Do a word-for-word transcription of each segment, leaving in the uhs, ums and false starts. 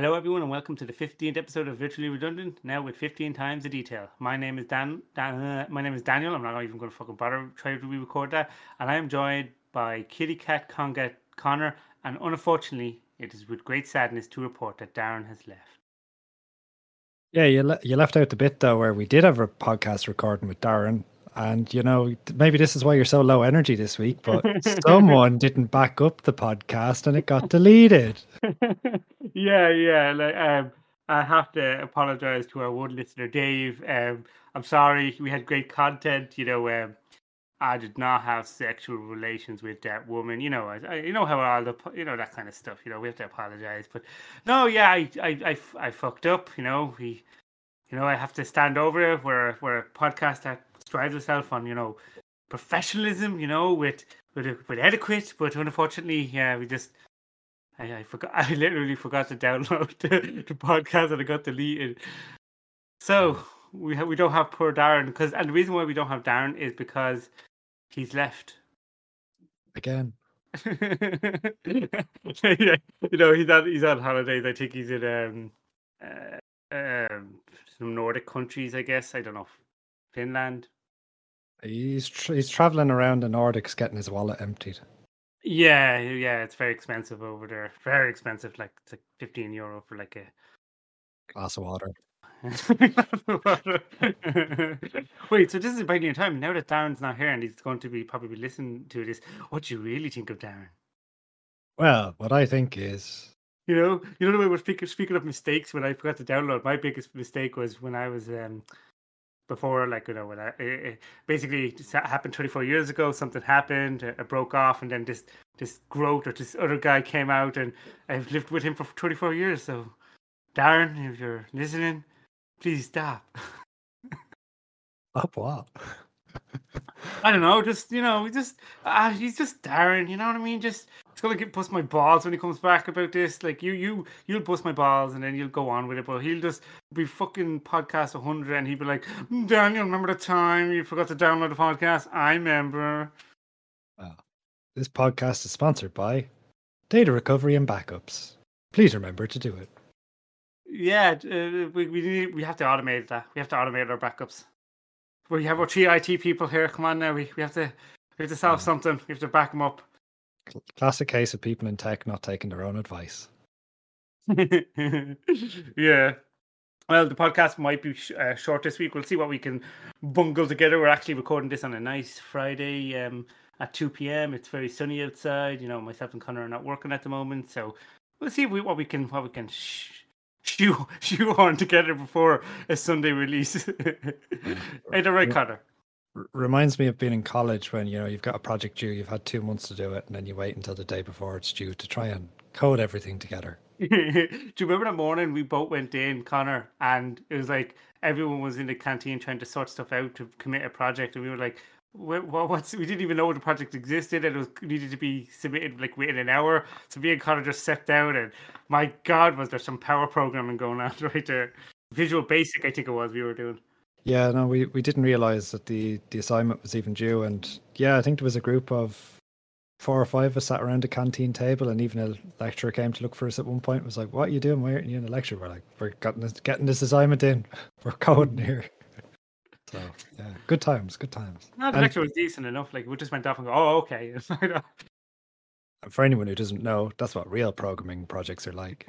Hello everyone and welcome to the fifteenth episode of Virtually Redundant, now with fifteen times the detail. My name is Dan, Dan uh, my name is Daniel. I'm not even going to fucking bother trying to re-record that, and I am joined by Kitty Cat Conga Conor, and unfortunately it is with great sadness to report that Darren has left. Yeah, you le- you left out the bit though where we did have a podcast recording with Darren, and you know, maybe this is why you're so low energy this week, but someone didn't back up the podcast and it got deleted. yeah yeah like um I have to apologize to our one listener, Dave. um I'm sorry, we had great content, you know. um I did not have sexual relations with that woman, you know. I, I you know how all the, you know, that kind of stuff, you know, we have to apologize. But no, yeah, I I I, I fucked up, you know. We, you know, I have to stand over it. We're we're a podcast that strives itself on, you know, professionalism, you know, with with with etiquette. But unfortunately, yeah, we just. I, I forgot. I literally forgot to download the, the podcast and it got deleted. So we ha- we don't have poor Darren, because, and the reason why we don't have Darren is because he's left again. Yeah, you know, he's on he's on holidays. I think he's in um uh, um some Nordic countries. I guess I don't know, Finland. He's tra- he's traveling around the Nordics, getting his wallet emptied. Yeah, yeah, it's very expensive over there. Very expensive, like it's like fifteen euro for like a glass of water. Wait, so this is a brand new time. Now that Darren's not here and he's going to be probably listening to this, what do you really think of Darren? Well, what I think is, you know, you know the way we're speaking, speaking of mistakes. When I forgot to download, my biggest mistake was when I was um. Before, like, you know, when I, it basically just happened twenty-four years ago, something happened, it broke off, and then this this growth or this other guy came out, and I've lived with him for twenty-four years. So, Darren, if you're listening, please stop. Up what? I don't know. Just, you know, just uh, he's just Darren. You know what I mean? Just it's gonna get bust my balls when he comes back about this. Like you, you, you'll bust my balls, and then you'll go on with it. But he'll just be fucking podcast a hundred, and he'll be like, "Daniel, remember the time you forgot to download the podcast? I remember." Wow. This podcast is sponsored by Data Recovery and Backups. Please remember to do it. Yeah, uh, we we need, we have to automate that. We have to automate our backups. We have our three I T people here. Come on now, we, we have to we have to solve yeah. something. We have to back them up. Classic case of people in tech not taking their own advice. Yeah. Well, the podcast might be sh- uh, short this week. We'll see what we can bungle together. We're actually recording this on a nice Friday um, at two p.m. It's very sunny outside. You know, myself and Conor are not working at the moment, so we'll see if we, what we can what we can sh- shoe shoehorn together before a Sunday release. Ain't that right, Connor? Reminds me of being in college when, you know, you've got a project due, you've had two months to do it, and then you wait until the day before it's due to try and code everything together. Do you remember that morning we both went in, Connor, and it was like everyone was in the canteen trying to sort stuff out to commit a project, and we were like, What, what's we didn't even know the project existed, and it was needed to be submitted like within an hour. So me and Conor just sat down, and my God, was there some power programming going on right there? Visual Basic, I think it was we were doing. Yeah, no, we, we didn't realize that the, the assignment was even due, and yeah, I think there was a group of four or five of us sat around a canteen table, and even a lecturer came to look for us at one point. Was like, "What are you doing? Why aren't you in the lecture?" We're like, "We're getting this, getting this assignment in. We're coding here." So yeah, good times, good times. No, the and, lecture was decent enough. Like we just went off and go, oh, okay. For anyone who doesn't know, that's what real programming projects are like.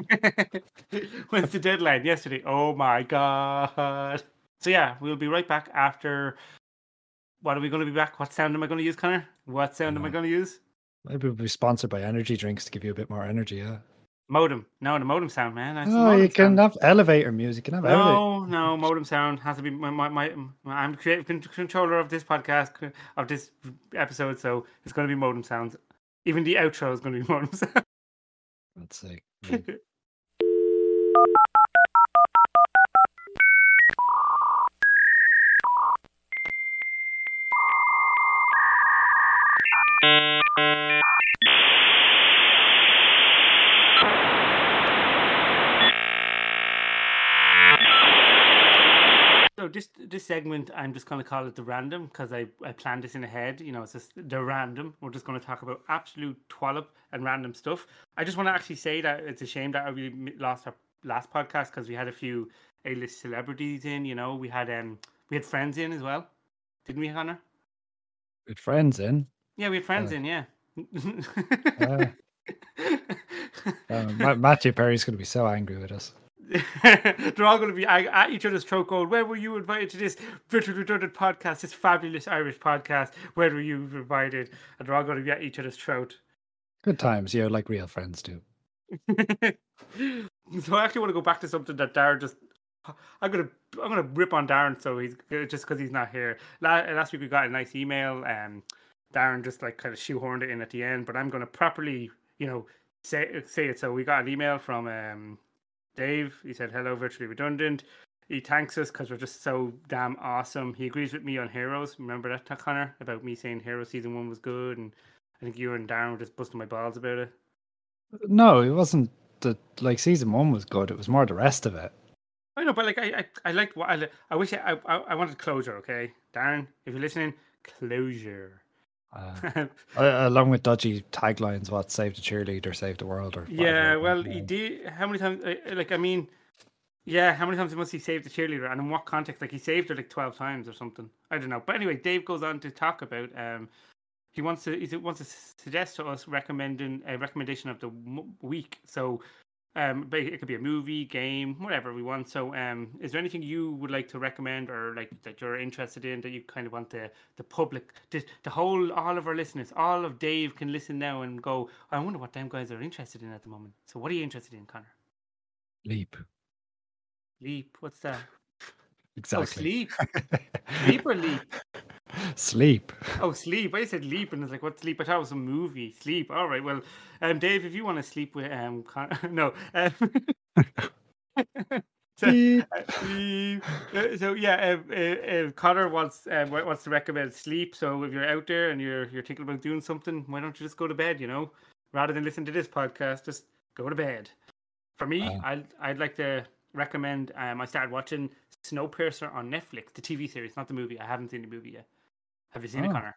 When's the deadline? Yesterday. Oh my God. So yeah, we'll be right back after. What are we going to be back? What sound am I going to use, Connor? What sound am I going to use? Maybe we'll be sponsored by energy drinks to give you a bit more energy. Yeah. Modem. No, the modem sound, man. That's no, you can sound. Have elevator music. You can have no, elevator. No, modem sound has to be my, my, my, my I'm creative controller of this podcast, of this episode, so it's going to be modem sounds. Even the outro is going to be modem sounds. Let's see. Mm. This this segment, I'm just going to call it the random, because I, I planned this in ahead. You know, it's just the random. We're just going to talk about absolute twallop and random stuff. I just want to actually say that it's a shame that I really lost our last podcast because we had a few A-list celebrities in. You know, we had um, we had friends in as well, didn't we, Connor? We had friends in. Yeah, we had friends uh, in. Yeah. uh, um, Matthew Perry's going to be so angry with us. They're all going to be at each other's throat going, where were you invited to this Virtually Redundant podcast, this fabulous Irish podcast? Where were you invited? And they're all going to be at each other's throat. Good times, you know, like real friends do. So I actually want to go back to something that Darren just... I'm going to I'm gonna rip on Darren so he's just because he's not here. Last week we got a nice email. Um, Darren just like kind of shoehorned it in at the end, but I'm going to properly, you know, say, say it. So we got an email from... Um, Dave, he said, hello, Virtually Redundant. He thanks us because we're just so damn awesome. He agrees with me on Heroes. Remember that, Connor? About me saying Heroes Season one was good, and I think you and Darren were just busting my balls about it. No, it wasn't that, like, Season one was good. It was more the rest of it. I know, but, like, I I, I liked what I, I wish I, I I wanted closure, okay? Darren, if you're listening, closure. Uh, along with dodgy taglines, what save the cheerleader, save the world, or whatever. Yeah, well, he did. How many times? Like, I mean, yeah, how many times must he save the cheerleader, and in what context? Like, he saved her like twelve times or something. I don't know. But anyway, Dave goes on to talk about um, he wants to he wants to suggest to us recommending a recommendation of the week. So, um, it could be a movie, game, whatever we want. So, um, is there anything you would like to recommend, or like that you're interested in, that you kind of want the the public, the, the whole, all of our listeners, all of Dave can listen now and go, I wonder what them guys are interested in at the moment. So, what are you interested in, Connor? Leap. Leap. What's that? Exactly. Oh, sleep. Sleep or leap? Sleep. Oh, sleep. I said leap, and it's like, what sleep? I thought it was a movie. Sleep. All right. Well, um, Dave, if you want to sleep with um, Con- no. Um... so, uh, so yeah, uh, uh, uh, Connor wants uh, wants to recommend sleep. So if you're out there and you're you're thinking about doing something, why don't you just go to bed? You know, rather than listen to this podcast, just go to bed. For me, um... I'd I'd like to recommend. Um, I started watching Snowpiercer on Netflix, the T V series, not the movie. I haven't seen the movie yet. Have you seen oh. it, Connor?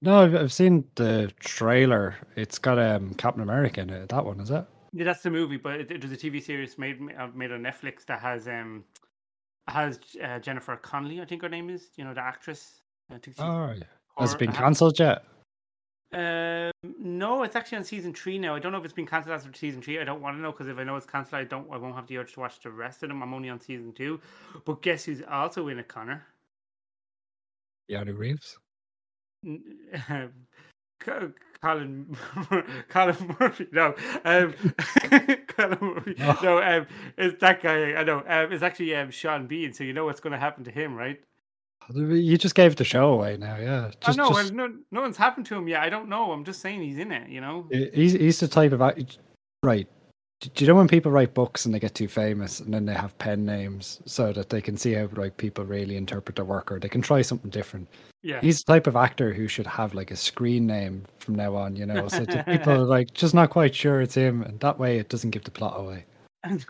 No, I've, I've seen the trailer. It's got um, Captain America in it. That one, is it? Yeah, that's the movie, but it, it was a T V series made made on Netflix that has um has uh, Jennifer Connelly, I think her name is. You know, the actress. I think oh, yeah. Has it been cancelled yet? Uh, no, it's actually on season three now. I don't know if it's been cancelled after season three. I don't want to know because if I know it's cancelled, I don't. I won't have the urge to watch the rest of them. I'm only on season two. But guess who's also in it, Connor? Keanu Reeves, Colin, Colin Murphy. No, um, Colin Murphy. Oh. No, um, it's that guy. I know. Um, it's actually um, Sean Bean. So you know what's going to happen to him, right? You just gave the show away now, yeah. Just, I know. Just... No, no one's happened to him yet. I don't know. I'm just saying he's in it. You know, he's he's the type of right. Do you know when people write books and they get too famous and then they have pen names so that they can see how like people really interpret their work or they can try something different? Yeah. He's the type of actor who should have like a screen name from now on, you know, so that people are like just not quite sure it's him, and that way it doesn't give the plot away.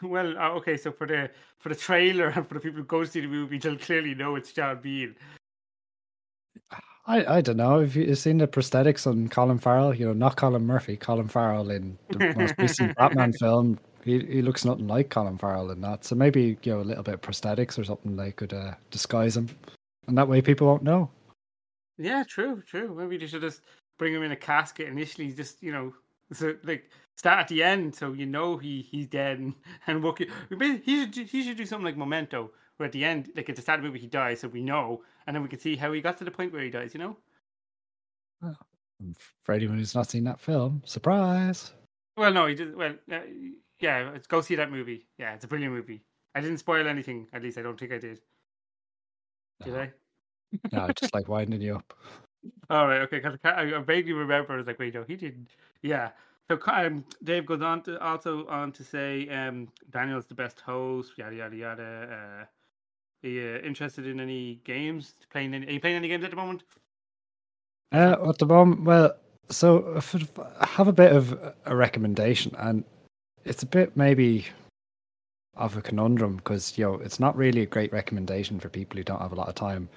Well, okay, so for the for the trailer and for the people who go see the movie, they'll clearly know it's Sean Bean. I, I don't know. Have you seen the prosthetics on Colin Farrell? You know, not Colin Murphy, Colin Farrell in the most recent Batman film. He he looks nothing like Colin Farrell in that. So maybe, you know, a little bit of prosthetics or something, they could uh, disguise him. And that way people won't know. Yeah, true, true. Maybe they should just bring him in a casket initially, just, you know, so like start at the end so you know he he's dead and, and walk it. He should, he should do something like Memento, where at the end, like at the start of the movie, he dies, so we know, and then we can see how he got to the point where he dies, you know? Well, for anyone who's not seen that film, surprise! Well, no, he did. Well, uh, yeah, let's go see that movie. Yeah, it's a brilliant movie. I didn't spoil anything, at least I don't think I did. Did no. I? No, just like winding you up. All right, okay, because I, I vaguely remember, I was like, wait, no, he didn't. Yeah. So um, Dave goes on to also on to say um, Daniel's the best host, yada yada yada. Uh, are you interested in any games? Playing? Any, are you playing any games at the moment? Uh, at the moment, well, so I have a bit of a recommendation, and it's a bit maybe of a conundrum because you know it's not really a great recommendation for people who don't have a lot of time.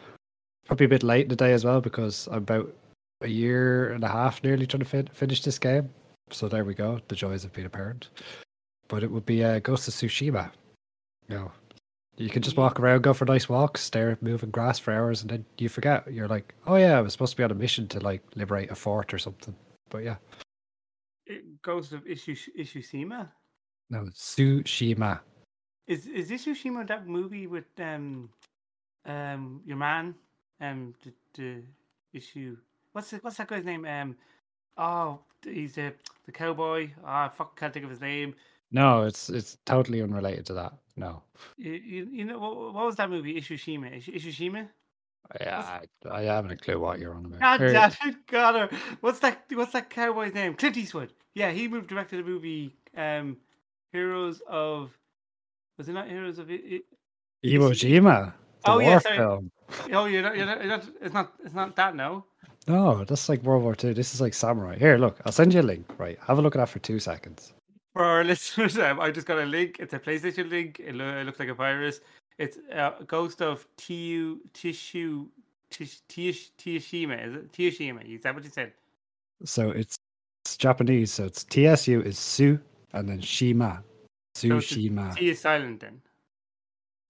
Probably a bit late today as well because I'm about a year and a half nearly trying to fin- finish this game. So there we go, the joys of being a parent. but it would be uh, Ghost of Tsushima. You know, you can just walk around, go for nice walks, stare at moving grass for hours, and then you forget. You're like, oh yeah, I was supposed to be on a mission to like liberate a fort or something. But yeah, it, Ghost of Tsushima. No, Tsushima. Is is this Tsushima that movie with um um your man um the, the issue? What's the, what's that guy's name? Um, oh, he's a the cowboy. Ah, oh, fuck, can't think of his name. No, it's it's totally unrelated to that. No. You, you, you know what, what was that movie? Tsushima. Tsushima. Yeah, I, I haven't a clue what you're on about. God damn it, Connor. What's that? What's that cowboy's name? Clint Eastwood. Yeah, he moved directed a movie. Um, Heroes of. Was it not Heroes of? It, it, Iwo Jima. Oh yeah, sorry. Film. Oh, you're not, you're, not, you're not. It's not. It's not that. No. No, that's like World War Two. This is like samurai. Here, look. I'll send you a link. Right, have a look at that for two seconds. For our listeners, I just got a link. It's a PlayStation link. It, lo- it looks like a virus. It's uh, Ghost of Tsu Tissue Tsushima. Is it Tsushima? Is that what you said? So it's, it's Japanese. So it's T S U is Su and then Shima. Tsushima. So T is silent then.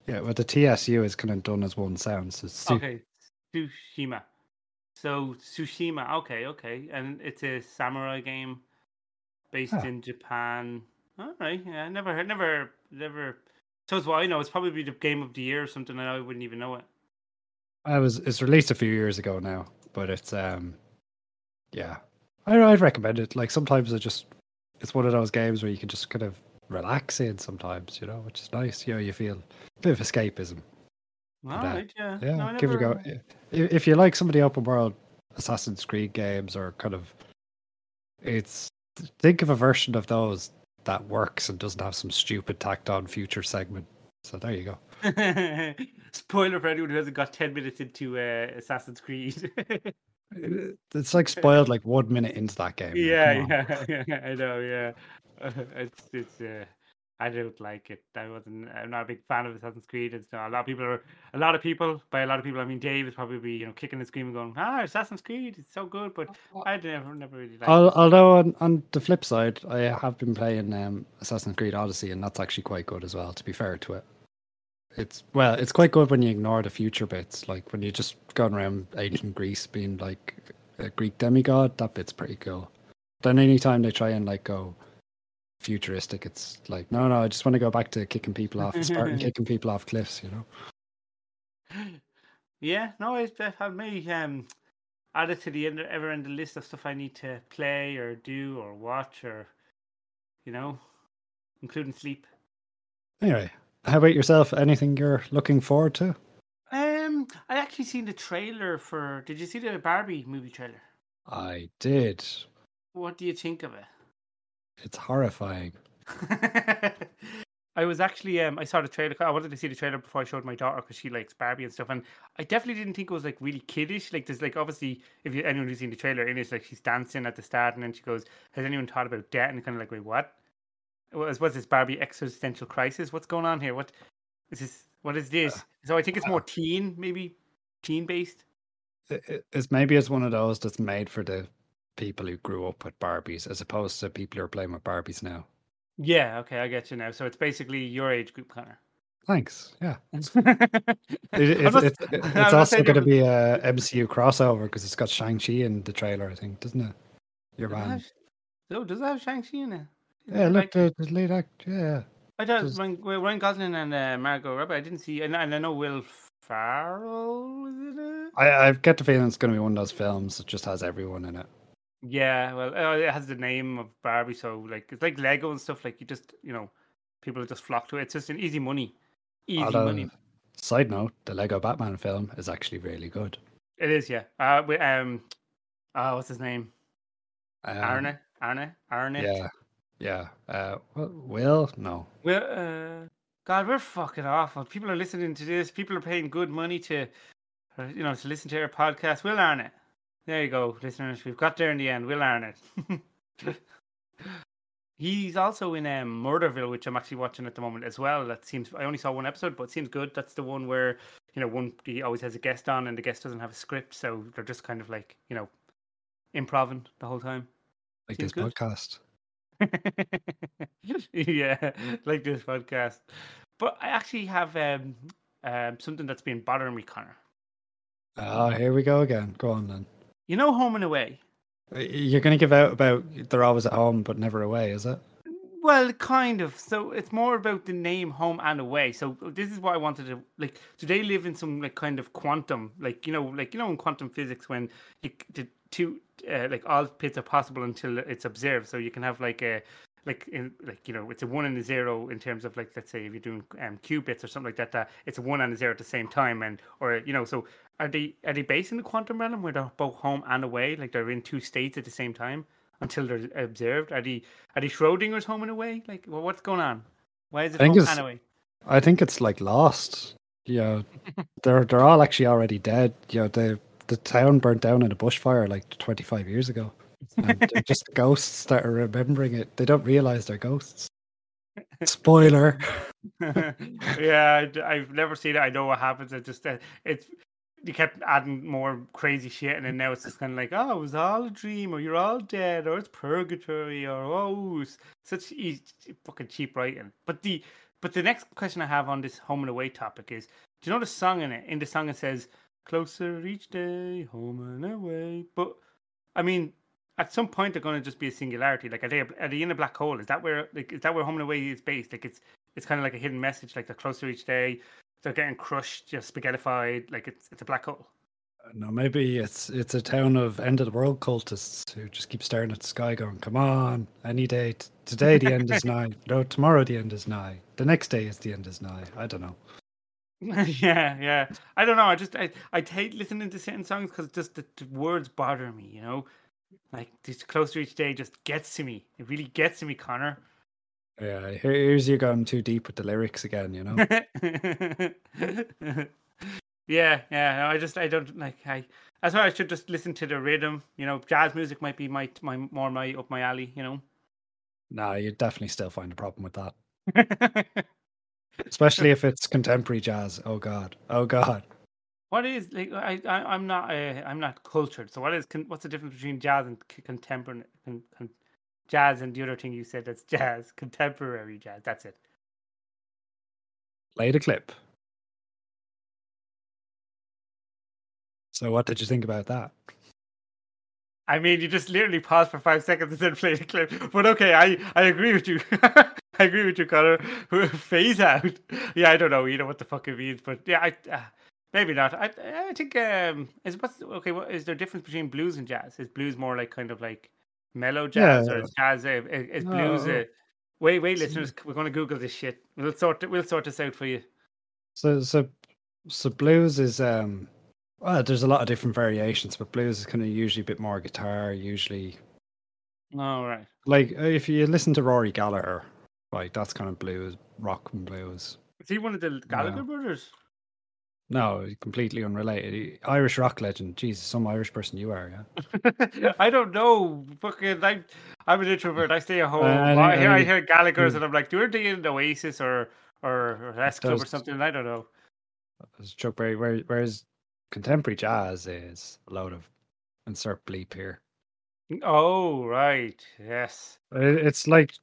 Yeah, well the T S U is kind of done as one sound. So Su. Okay, Tsushima. So Tsushima. Okay, okay, and it's a samurai game. Based huh. in Japan. All right. Yeah, never heard, never, never. So it's what I know. It's probably the game of the year or something, and I wouldn't even know it. I was. It's released a few years ago now, but it's um, yeah. I I'd recommend it. Like sometimes I just, it's one of those games where you can just kind of relax in sometimes, you know, which is nice. You know, you feel a bit of escapism. All but, right. Uh, yeah. Yeah. No, give never... it a go. If you like some of the open world Assassin's Creed games or kind of, it's. Think of a version of those that works and doesn't have some stupid tacked on future segment. So there you go. Spoiler for anyone who hasn't got ten minutes into uh, Assassin's Creed. It's like spoiled like one minute into that game. Yeah, like, yeah, yeah, I know. Yeah, it's it's. Uh, I don't like it. I wasn't. I'm not a big fan of Assassin's Creed. It's not, a lot of people are. A lot of people. By a lot of people, I mean Dave is probably you know kicking and screaming, going, "Ah, Assassin's Creed, it's so good." But I never, never really liked. I'll, it. Although on, on the flip side, I have been playing um, Assassin's Creed Odyssey, and that's actually quite good as well. To be fair to it, it's well, it's quite good when you ignore the future bits, like when you're just going around ancient Greece, being like a Greek demigod. That bit's pretty cool. Then anytime they try and like go. Futuristic, it's like no, no. I just want to go back to kicking people off, Spartan kicking people off cliffs, you know. Yeah, no, it's I may um, add it to the end, ever end the list of stuff I need to play or do or watch or, you know, including sleep. Anyway, how about yourself? Anything you're looking forward to? Um, I actually seen the trailer for. Did you see the Barbie movie trailer? I did. What do you think of it? It's horrifying. I was actually, um, I saw the trailer. I wanted to see the trailer before I showed my daughter because she likes Barbie and stuff. And I definitely didn't think it was like really kiddish. Like there's like obviously, if you, anyone who's seen the trailer, in it's like she's dancing at the start, and then she goes, "Has anyone thought about death?" And kind of like, "Wait, what? What's this Barbie existential crisis? What's going on here? What is this? What is this?" Uh, so I think it's more teen, maybe teen based. It's maybe it's one of those that's made for the. People who grew up with Barbies as opposed to people who are playing with Barbies now. Yeah, okay, I get you now. So it's basically your age group, Connor. Thanks, yeah. it, it's not, it's, it's also going to be a M C U crossover because it's got Shang-Chi in the trailer, I think, doesn't it? Your does man. It have, so does it have Shang-Chi in it? Is yeah, it look, like, the, the lead act, yeah. I thought just, Ryan, Ryan Gosling and uh, Margot Robbie, I didn't see, and, and I know Will Farrell, is it? I, I get the feeling it's going to be one of those films that just has everyone in it. Yeah, well, uh, it has the name of Barbie, so like it's like Lego and stuff. Like you just, you know, people just flock to it. It's just an easy money, easy Although, money. Side note: the Lego Batman film is actually really good. It is, yeah. Uh, we, um, oh, what's his name? Um, Arnett, Arnett, Arnett. Yeah, yeah. Uh, Will, no. Will, uh, God, we're fucking awful. People are listening to this. People are paying good money to, you know, to listen to our podcast. Will Arnett. There you go, listeners. We've got there in the end. Will Arnett. He's also in um, Murderville, which I'm actually watching at the moment as well. That seems I only saw one episode, but it seems good. That's the one where you know one he always has a guest on, and the guest doesn't have a script, so they're just kind of like you know, improvising the whole time. Like seems this good. Podcast. Yeah, like this podcast. But I actually have um, um, something that's been bothering me, Connor. Oh, here we go again. Go on, then. You know Home and Away? You're going to give out about they're always at home but never away, is it? Well, kind of. So it's more about the name Home and Away. So this is what I wanted to, like, do they live in some, like, kind of quantum, like, you know, like, you know, in quantum physics when you, the two, uh, like, all pits are possible until it's observed. So you can have, like, a, like, in, like, you know, it's a one and a zero in terms of, like, let's say if you're doing um, qubits or something like that, that it's a one and a zero at the same time. And, or, you know, so are they, are they based in the quantum realm where they're both home and away? Like, they're in two states at the same time? Until they're observed, are they are they Schrodinger's Home and Away? Like, well, what's going on? Why is it Home and Away? I think it's like Lost. Yeah, they're they're all actually already dead. Yeah, you know, the the town burnt down in a bushfire like twenty-five years ago, and just the ghosts that are remembering it. They don't realize they're ghosts. Spoiler. Yeah, I've never seen it. I know what happens. It just uh, it's. You kept adding more crazy shit, and then now it's just kind of like, oh, it was all a dream, or you're all dead, or it's purgatory, or oh, such easy, fucking cheap writing. But the but the next question I have on this Home and Away topic is, do you know the song in it? In the song it says, closer each day, home and away. But, I mean, at some point they're going to just be a singularity. Like, are they, are they in a black hole? Is that where like is that where Home and Away is based? Like, it's it's kind of like a hidden message, like they're closer each day. They're getting crushed, just spaghettified, like it's it's a black hole. No, maybe it's it's a town of end of the world cultists who just keep staring at the sky, going, "Come on, any day t- today the end is nigh. No, tomorrow the end is nigh. The next day is the end is nigh." I don't know. yeah, yeah, I don't know. I just I I hate listening to certain songs because just the, the words bother me. You know, like this closer each day just gets to me. It really gets to me, Connor. Yeah, here's you going too deep with the lyrics again, you know. yeah, yeah. No, I just, I don't like. I that's why I should just listen to the rhythm. You know, jazz music might be my, my more my up my alley. You know. No, you definitely still find a problem with that, especially if it's contemporary jazz. Oh God, oh God. What is like? I, I I'm not, uh, I'm not cultured. So what is? Con, what's the difference between jazz and contemporary? Con, con, Jazz and the other thing you said that's jazz, contemporary jazz, that's it. Play the clip. So what did you think about that? I mean, you just literally paused for five seconds and then play the clip. But okay, I, I agree with you. I agree with you, Connor. Phase out. Yeah, I don't know. You know what the fuck it means. But yeah, I, uh, maybe not. I I think, um, is what's, okay, what, is there a difference between blues and jazz? Is blues more like kind of like mellow jazz yeah. or jazz? Uh, is no. blues? Uh, wait, wait, listeners, we're going to Google this shit. We'll sort it, we'll sort this out for you. So, so, so blues is um. Well, there's a lot of different variations, but blues is kind of usually a bit more guitar. Usually, all right. Like if you listen to Rory Gallagher, like that's kind of blues, rock and blues. Is he one of the Gallagher yeah. brothers? No, completely unrelated. Irish rock legend. Jesus, some Irish person you are, yeah. I don't know. Fucking, I'm, I'm an introvert. I stay at home. Uh, I, I, hear, I hear Gallagher's, yeah. and I'm like, "You're doing Oasis or or, or S Club those, or something." I don't know. Chuck Berry. Where, whereas contemporary jazz is a load of insert bleep here. Oh right, yes. It, it's like,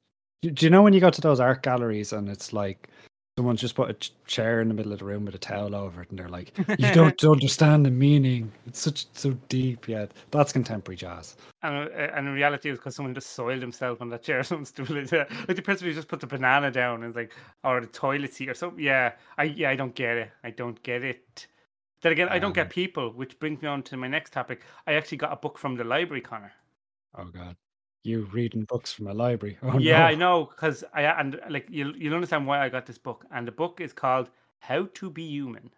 do you know when you go to those art galleries and it's like, someone's just put a chair in the middle of the room with a towel over it, and they're like, "You don't understand the meaning. It's such so deep." Yeah, that's contemporary jazz. And, and in reality, it's because someone just soiled himself on that chair or something stupid. Like the person who just put the banana down and like, or the toilet seat or something. Yeah, I yeah, I don't get it. I don't get it. Then again, I don't get people, which brings me on to my next topic. I actually got a book from the library, Connor. Oh God. You reading books from a library? Oh, yeah, no. I know, because I and like you, you'll understand why I got this book. And the book is called "How to Be Human."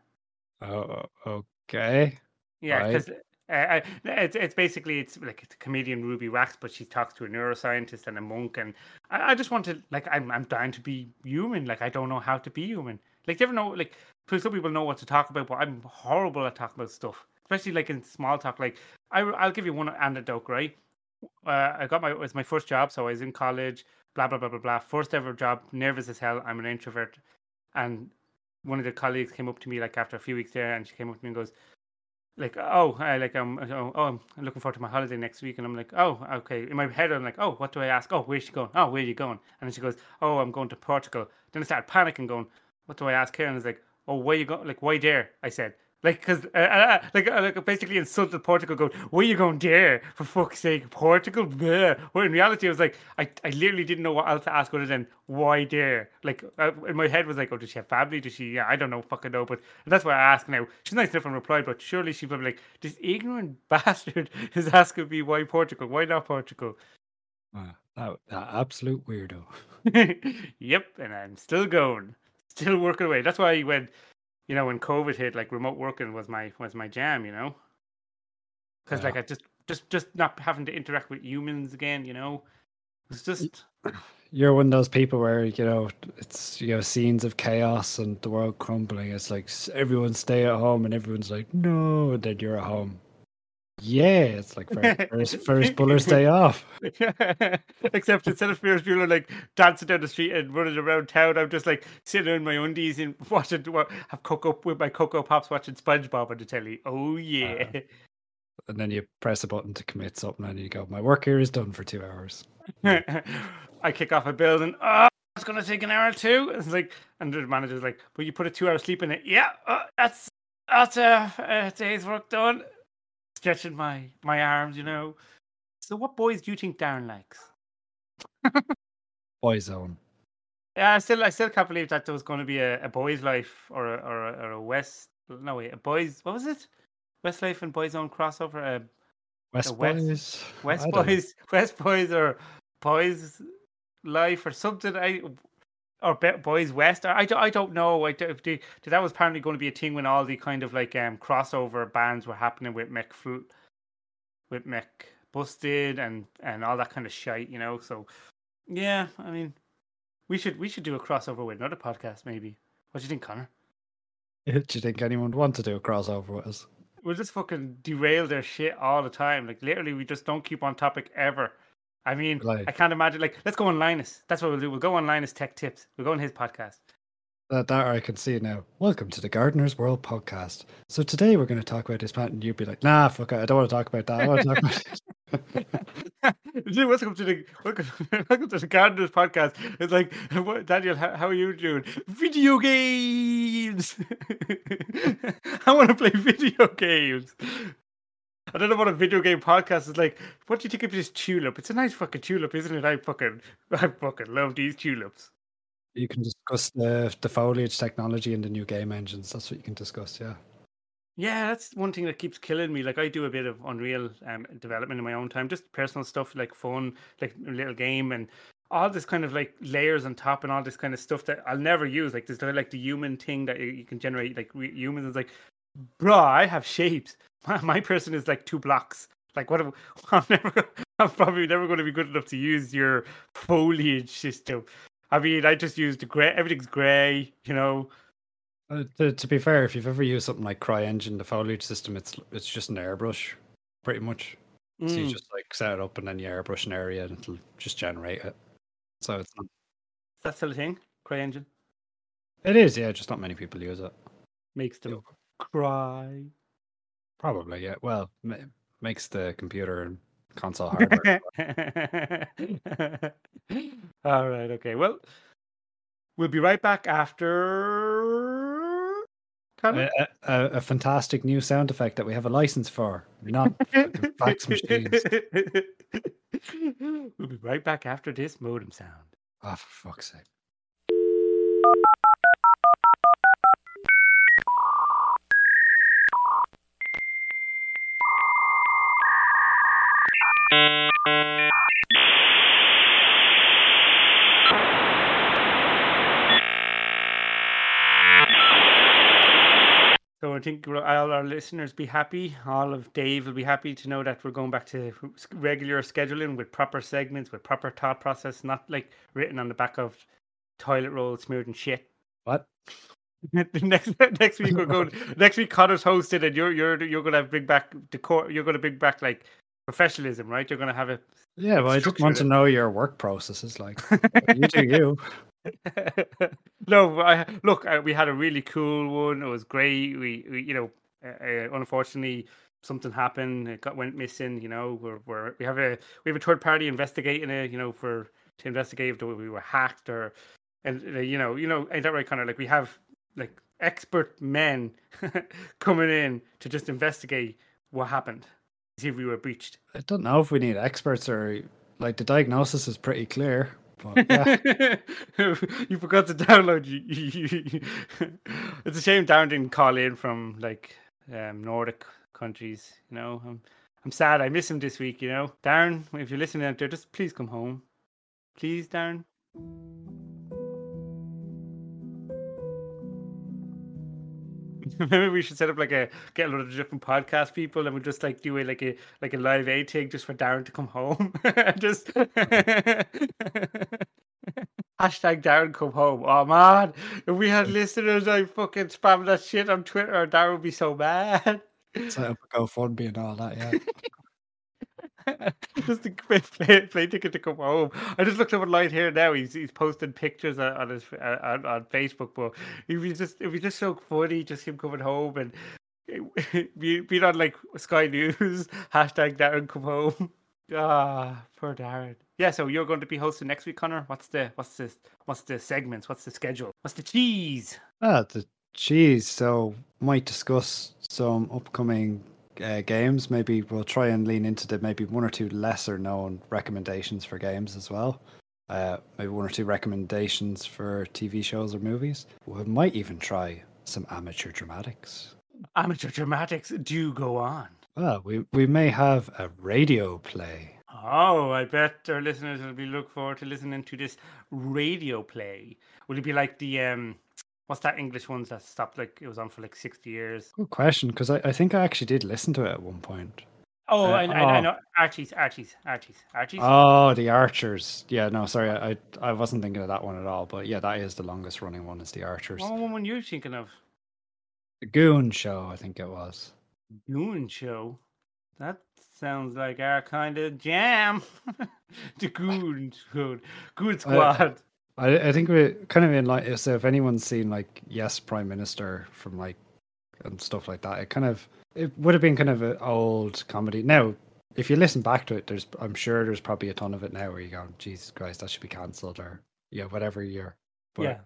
Oh, okay. Yeah, because right. uh, it's it's basically it's like it's comedian Ruby Wax, but she talks to a neuroscientist and a monk, and I, I just want to like I'm I'm dying to be human. Like I don't know how to be human. Like you ever know like some people know what to talk about, but I'm horrible at talking about stuff, especially like in small talk. Like I I'll give you one anecdote, right? Uh, I got my it was my first job, so I was in college. Blah blah blah blah blah. First ever job, nervous as hell. I'm an introvert, and one of the colleagues came up to me like after a few weeks there, and she came up to me and goes, like, oh, I, like I'm, oh, I'm looking forward to my holiday next week, and I'm like, oh, okay. In my head, I'm like, oh, what do I ask? Oh, where's she going? Oh, where are you going? And then she goes, oh, I'm going to Portugal. Then I started panicking, going, what do I ask here? And it's like, oh, where you going? Like, why there? I said, like, because, uh, uh, like, uh, like, basically insulted Portugal, going, where are you going there? For fuck's sake, Portugal? Bleh. Where in reality, I was like, I, I literally didn't know what else to ask other than why there. Like, uh, in my head was like, oh, does she have family? Does she, yeah, I don't know, fucking know. But that's why I ask now. She's nice enough and replied, but surely she'd be like, this ignorant bastard is asking me why Portugal? Why not Portugal? Wow, that, that absolute weirdo. Yep, and I'm still going. Still working away. That's why when, you know, when COVID hit, like remote working was my was my jam, you know, because yeah. like I just just just not having to interact with humans again, you know, it's just. You're one of those people where, you know, it's, you know, scenes of chaos and the world crumbling. It's like everyone stay at home and everyone's like no, and then you're at home. Yeah, it's like first first Buller's day off. Yeah. Except instead of Ferris Bueller like dancing down the street and running around town, I'm just like sitting in my undies and watching have cocoa with my cocoa pops, watching SpongeBob on the telly. Oh yeah! Uh, and then you press a button to commit something, and you go, "My work here is done for two hours." Yeah. I kick off a building. Oh, it's gonna take an hour or two. It's like, and the manager's like, "But you put a two-hour sleep in it." Yeah, uh, that's that's a uh, uh, day's work done. Stretching my, my arms, you know. So what boys do you think Darren likes? Boyzone. Yeah, I still I still can't believe that there was going to be a, a boys' life or a, or a, or a West... No, wait, a boys... What was it? West Life and Boyzone crossover? Uh, West, a West Boys. West Boys. West Boys or Boys Life or something. I... Or Be- Boys West. I, do- I don't know. I do- do- that was apparently going to be a thing when all the kind of like um, crossover bands were happening with McFly, with McBusted and, and all that kind of shite, you know. So, yeah, I mean, we should we should do a crossover with another podcast, maybe. What do you think, Connor? Do you think anyone would want to do a crossover with us? We'll just fucking derail their shit all the time. Like, literally, we just don't keep on topic ever. I mean, like, I can't imagine, like, let's go on Linus. That's what we'll do. We'll go on Linus Tech Tips. We'll go on his podcast. That, that I can see it now. Welcome to the Gardener's World podcast. So today we're going to talk about this plant, and you'd be like, nah, fuck it. I don't want to talk about that. I want to talk about it. Welcome to the welcome, welcome to the Gardener's podcast. It's like, what, Daniel, how, how are you doing? Video games. I want to play video games. I don't know what a video game podcast is like. What do you think of this tulip? It's a nice fucking tulip, isn't it? I fucking, I fucking love these tulips. You can discuss the the foliage technology and the new game engines. That's what you can discuss, yeah. Yeah, that's one thing that keeps killing me. Like, I do a bit of Unreal um, development in my own time, just personal stuff, like fun, like a little game, and all this kind of like layers on top and all this kind of stuff that I'll never use. Like, there's like the human thing that you can generate, like re- humans. It's like, bro, I have shapes. My person is like two blocks. Like, what? Am, I'm never. I'm probably never going to be good enough to use your foliage system. I mean, I just use the grey. Everything's grey, you know. Uh, to, to be fair, if you've ever used something like CryEngine, the foliage system, it's it's just an airbrush, pretty much. Mm. So you just like set it up and then you airbrush an area and it'll just generate it. So it's not... Is that still a thing, CryEngine? It is, yeah. Just not many people use it. Makes them cry. Probably, yeah. Well, m- makes the computer and console hardware. All right, okay. Well, we'll be right back after... A, a, a fantastic new sound effect that we have a license for. Not fax machines. We'll be right back after this modem sound. Oh, for fuck's sake. So I think all our listeners be happy. All of Dave will be happy to know that we're going back to regular scheduling with proper segments, with proper thought process, not like written on the back of toilet roll smeared and shit. What? next next week we're going. Next week Connor's hosted, and you're you're you're going to bring back the core. You're going to bring back like professionalism, right? You're going to have it. Yeah, well, I just want to know your work processes. Like, you do you. no, I, look, I, we had a really cool one. It was great. We, we you know, Uh, unfortunately, something happened. It got went missing. You know, we're, we're we have a we have a third party investigating it. You know, for to investigate if we were hacked or, and uh, you know, you know, ain't that right, Connor? Like we have like expert men coming in to just investigate what happened, see if we were breached. I don't know if we need experts or like the diagnosis is pretty clear. But, yeah. You forgot to download. It's a shame Darren didn't call in from like um, Nordic countries. You know, I'm I'm sad. I miss him this week. You know, Darren, if you're listening out there, just please come home, please, Darren. Maybe we should set up like a get a lot of different podcast people, and we just like do a like a like a live aid thing just for Darren to come home. Just hashtag Darren come home. Oh man, if we had listeners, I fucking spam that shit on Twitter. Darren would be so mad. Set up a GoFundMe and all that, yeah. Just a play, play ticket to come home. I just looked up online here now. He's he's posted pictures on, on his on, on Facebook, but it was just it was just so funny, just him coming home and being on like Sky News hashtag Darren come home. Ah, poor Darren. Yeah, so you're going to be hosting next week, Connor. What's the what's this what's the segments? What's the schedule? What's the cheese? Ah, the cheese. So might discuss some upcoming Uh, games. Maybe we'll try and lean into the maybe one or two lesser known recommendations for games as well. Uh, maybe one or two recommendations for T V shows or movies. We might even try some amateur dramatics. Amateur dramatics do go on. Well, we, we may have a radio play. Oh, I bet our listeners will be looking forward to listening to this radio play. Will it be like the um? What's that English ones that stopped? Like it was on for like sixty years. Good question, because I, I think I actually did listen to it at one point. Oh, uh, I, I, oh. I know Archie's, Archie's, Archie's, Archie's. Oh, the Archers. Yeah, no, sorry, I I wasn't thinking of that one at all. But yeah, that is the longest running one. Is the Archers? What one were you thinking of? The Goon Show, I think it was. Goon Show. That sounds like our kind of jam. The Goon Show, Goon Squad. I, I think we're kind of in like, so if anyone's seen like Yes Prime Minister from like and stuff like that, it kind of it would have been kind of an old comedy. Now, if you listen back to it, there's I'm sure there's probably a ton of it now where you go, Jesus Christ, that should be cancelled or yeah, whatever year. But, yeah,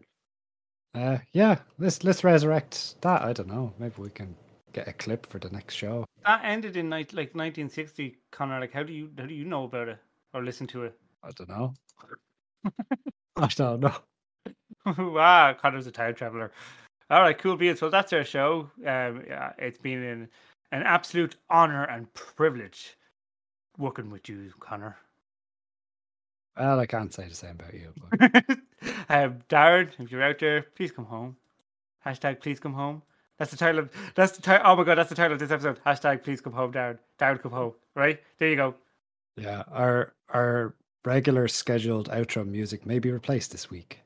uh, yeah, let's let's resurrect that. I don't know, maybe we can get a clip for the next show. That ended in like nineteen sixty, Connor. Like, how do you how do you know about it or listen to it? I don't know. I don't know. Wow, Connor's a time traveler. All right, cool beans. Well, that's our show. Um, yeah, it's been an, an absolute honor and privilege working with you, Connor. Well, I can't say the same about you. But... um, Darren, if you're out there, please come home. Hashtag please come home. That's the title of. That's the title. Oh my god, that's the title of this episode. Hashtag please come home, Darren. Darren, come home. Right there, you go. Yeah, our our. regular scheduled outro music may be replaced this week.